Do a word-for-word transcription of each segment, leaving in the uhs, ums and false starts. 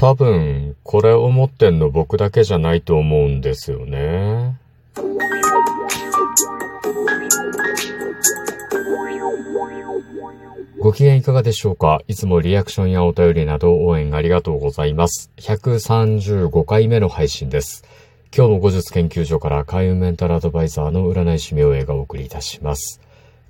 多分これ思ってんの僕だけじゃないと思うんですよね。ご機嫌いかがでしょうか。いつもリアクションやお便りなど応援ありがとうございます。ひゃくさんじゅうごかいめの配信です。今日も五術研究所から開運メンタルアドバイザーの占い師明恵がお送りいたします。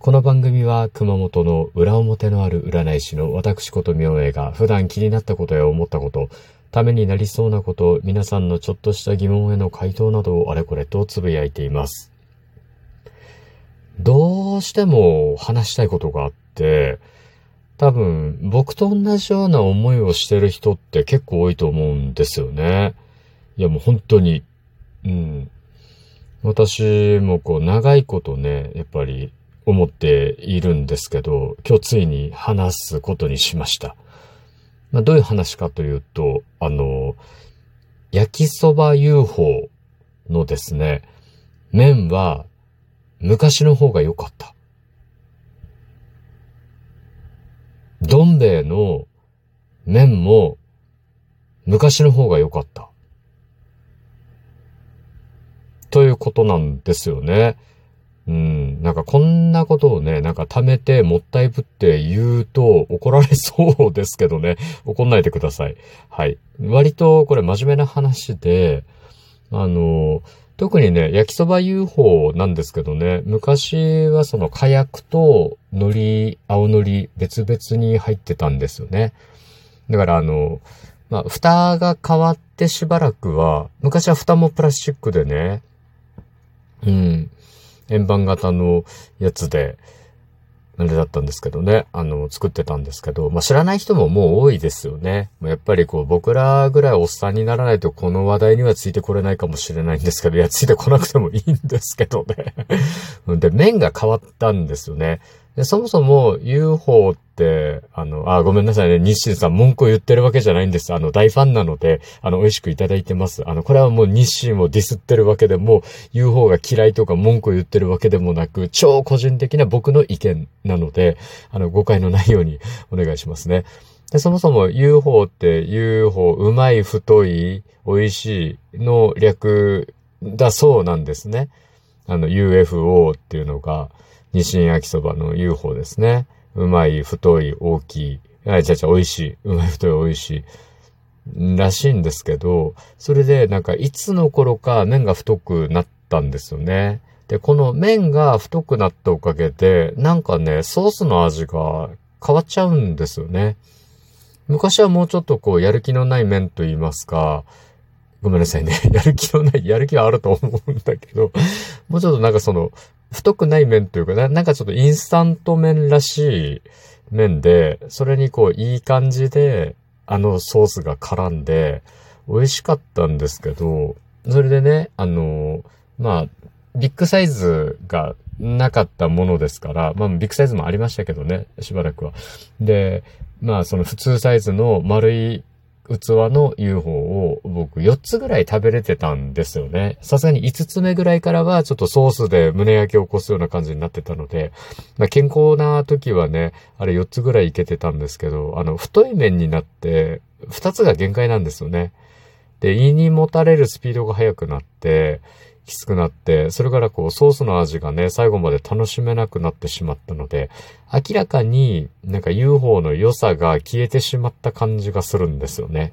この番組は熊本の裏表のある占い師の私こと明恵が普段気になったことや思ったこと、ためになりそうなこと、皆さんのちょっとした疑問への回答などをあれこれとつぶやいています。どうしても話したいことがあって、多分僕と同じような思いをしてる人って結構多いと思うんですよね。いやもう本当にうん、私もこう長いことねやっぱり思っているんですけど、今日ついに話すことにしました、まあ、どういう話かというと、あの焼きそば ユーフォー のですね、麺は昔の方が良かった、どん兵衛の麺も昔の方が良かったということなんですよね。うん、なんかこんなことをね、なんか貯めてもったいぶって言うと怒られそうですけどね、怒んないでください。はい。割とこれ真面目な話で、あの、特にね、焼きそば ユーフォー なんですけどね、昔はその火薬と海苔、青海苔別々に入ってたんですよね。だからあの、まあ、蓋が変わってしばらくは、昔は蓋もプラスチックでね、うん、円盤型のやつであれだったんですけどね、あの作ってたんですけど、まあ、知らない人ももう多いですよね。やっぱりこう僕らぐらいおっさんにならないとこの話題にはついてこれないかもしれないんですけど、いやついてこなくてもいいんですけどね。で面が変わったんですよね。でそもそも ユーフォー ってあのあごめんなさいね、日清さん文句を言ってるわけじゃないんです。あの大ファンなのであの美味しくいただいてます。あのこれはもう日清をディスってるわけでも ユーフォー が嫌いとか文句を言ってるわけでもなく、超個人的な僕の意見なのであの誤解のないようにお願いしますね。でそもそも ユーフォー って ユーフォー うまい太い美味しいの略だそうなんですね。あの ユーエフオー っていうのが日清焼きそばの ユーフォー ですね。うまい、太い、大きい。あ、違う違う、美味しい。うまい、太い、美味しい。らしいんですけど、それでなんかいつの頃か麺が太くなったんですよね。で、この麺が太くなったおかげで、なんかね、ソースの味が変わっちゃうんですよね。昔はもうちょっとこう、やる気のない麺と言いますか、ごめんなさいね。やる気のない、やる気はあると思うんだけど、もうちょっとなんかその、太くない麺というかな、なんかちょっとインスタント麺らしい麺で、それにこういい感じであのソースが絡んで美味しかったんですけど、それでね、あのまあビッグサイズがなかったものですから、まあビッグサイズもありましたけどね、しばらくは。で、まあその普通サイズの丸い器の ユーフォー を僕よっつぐらい食べれてたんですよね。さすがにいつつめぐらいからはちょっとソースで胸焼けを起こすような感じになってたので、まあ、健康な時はね、あれよっつぐらいいけてたんですけど、あの太い麺になってふたつが限界なんですよね。で、胃にもたれるスピードが速くなって、きつくなって、それからこうソースの味がね、最後まで楽しめなくなってしまったので、明らかになんか ユーフォー の良さが消えてしまった感じがするんですよね。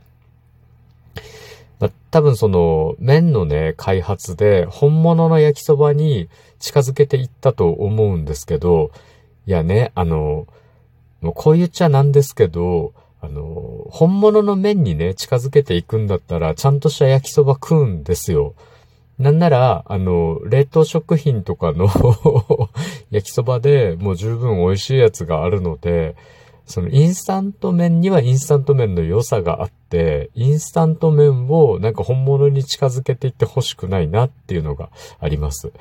まあ、多分その麺のね、開発で本物の焼きそばに近づけていったと思うんですけど、いやね、あの、もうこう言っちゃなんですけど、あの、本物の麺にね、近づけていくんだったら、ちゃんとした焼きそば食うんですよ。なんなら、あの、冷凍食品とかの焼きそばでもう十分美味しいやつがあるので、そのインスタント麺にはインスタント麺の良さがあって、インスタント麺をなんか本物に近づけていってほしくないなっていうのがあります。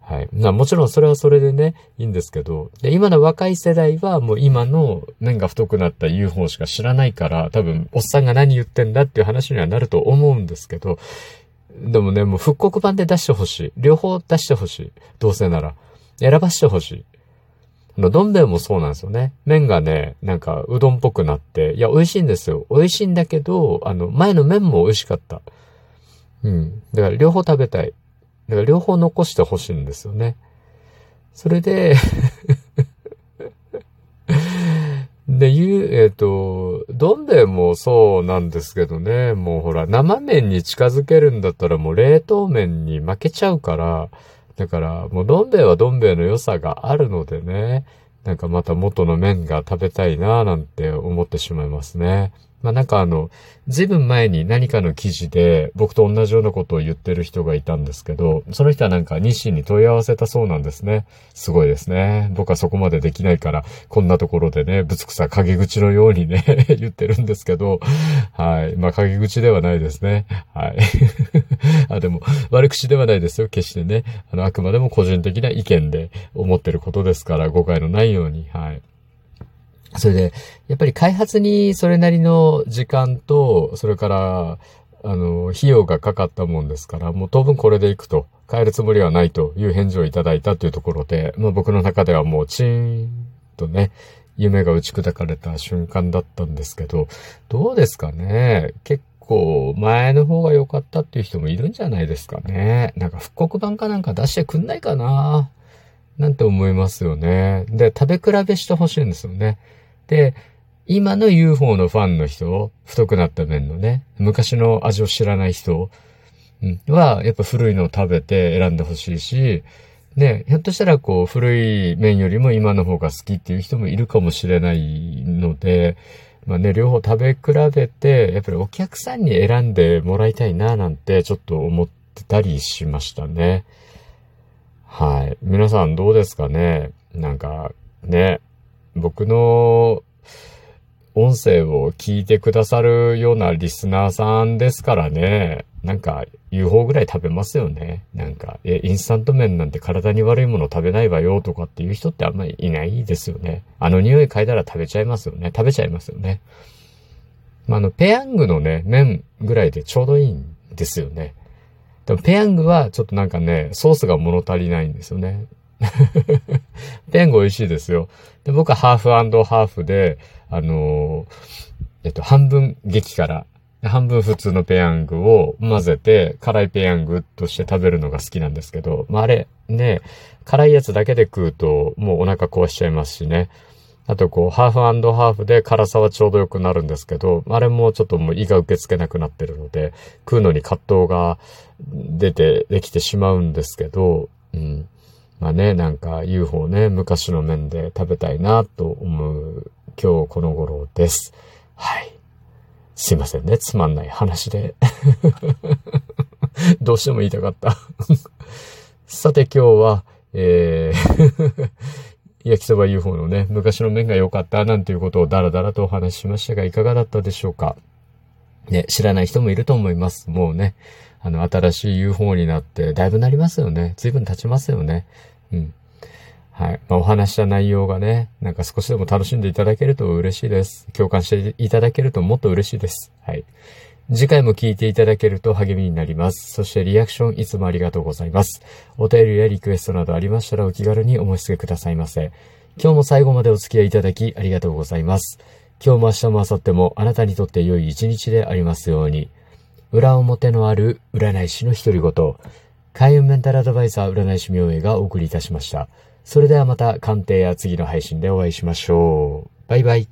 はい。な、もちろんそれはそれでね、いいんですけど、で、今の若い世代はもう今の麺が太くなった ユーフォー しか知らないから、多分おっさんが何言ってんだっていう話にはなると思うんですけど、でもね、もう復刻版で出してほしい。両方出してほしい。どうせなら。選ばしてほしい。どん兵衛もそうなんですよね。麺がね、なんかうどんっぽくなって、いや、美味しいんですよ。美味しいんだけど、あの、前の麺も美味しかった。うん。だから両方食べたい。だから両方残してほしいんですよね。それで、で、ゆう、えっと、どん兵衛もそうなんですけどね、もうほら、生麺に近づけるんだったらもう冷凍麺に負けちゃうから、だから、もう、どん兵衛はどん兵衛の良さがあるのでね、なんかまた元の麺が食べたいなぁなんて思ってしまいますね。まあなんかあの、随分前に何かの記事で僕と同じようなことを言ってる人がいたんですけど、その人はなんか日清に問い合わせたそうなんですね。すごいですね。僕はそこまでできないから、こんなところでね、ぶつくさ陰口のようにね、言ってるんですけど、はい。まあ陰口ではないですね。はい。あ、でも悪口ではないですよ。決してね。あの、あくまでも個人的な意見で思ってることですから、誤解のないように、はい。それで、やっぱり開発にそれなりの時間と、それから、あの、費用がかかったもんですから、もう当分これでいくと、変えるつもりはないという返事をいただいたというところで、まあ僕の中ではもうチーンとね、夢が打ち砕かれた瞬間だったんですけど、どうですかね。結構前の方が良かったっていう人もいるんじゃないですかね。なんか復刻版かなんか出してくんないかななんて思いますよね。で、食べ比べしてほしいんですよね。で、今の ユーフォー のファンの人、太くなった麺のね、昔の味を知らない人は、やっぱ古いのを食べて選んでほしいし、ね、ひょっとしたらこう、古い麺よりも今の方が好きっていう人もいるかもしれないので、まあね、両方食べ比べて、やっぱりお客さんに選んでもらいたいな、なんてちょっと思ってたりしましたね。はい。皆さんどうですかね？なんか、ね、僕の音声を聞いてくださるようなリスナーさんですからね。なんか ユーフォー ぐらい食べますよね。なんか、え、インスタント麺なんて体に悪いもの食べないわよとかっていう人ってあんまりいないですよね。あの匂い嗅いだら食べちゃいますよね。食べちゃいますよね。まあ、あの、ペヤングのね、麺ぐらいでちょうどいいんですよね。でもペヤングはちょっとなんかね、ソースが物足りないんですよね。ペヤング美味しいですよ。で、僕はハーフ&ハーフで、あのー、えっと、半分激辛、半分普通のペヤングを混ぜて、辛いペヤングとして食べるのが好きなんですけど、まあ、あれ、ね、辛いやつだけで食うと、もうお腹壊しちゃいますしね。あと、こう、ハーフ&ハーフで辛さはちょうどよくなるんですけど、あれもちょっともう胃が受け付けなくなってるので、食うのに葛藤が出て、できてしまうんですけど、うん。まあね、なんか ユーフォー ね、昔の麺で食べたいなと思う今日この頃です。はい。すいませんね、つまんない話で。どうしても言いたかった。さて今日は、えー、焼きそば ユーフォー のね、昔の麺が良かったなんていうことをダラダラとお話ししましたが、いかがだったでしょうか。ね、知らない人もいると思います。もうね、あの、新しい ユーフォー になって、だいぶなりますよね。随分経ちますよね。うん。はい。まあ、お話した内容がね、なんか少しでも楽しんでいただけると嬉しいです。共感していただけるともっと嬉しいです。はい。次回も聞いていただけると励みになります。そしてリアクションいつもありがとうございます。お便りやリクエストなどありましたらお気軽にお申し付けくださいませ。今日も最後までお付き合いいただきありがとうございます。今日も明日も明後日もあなたにとって良い一日でありますように。裏表のある占い師の独り言、開運メンタルアドバイザー占い師明恵がお送りいたしました。それではまた鑑定や次の配信でお会いしましょう。バイバイ。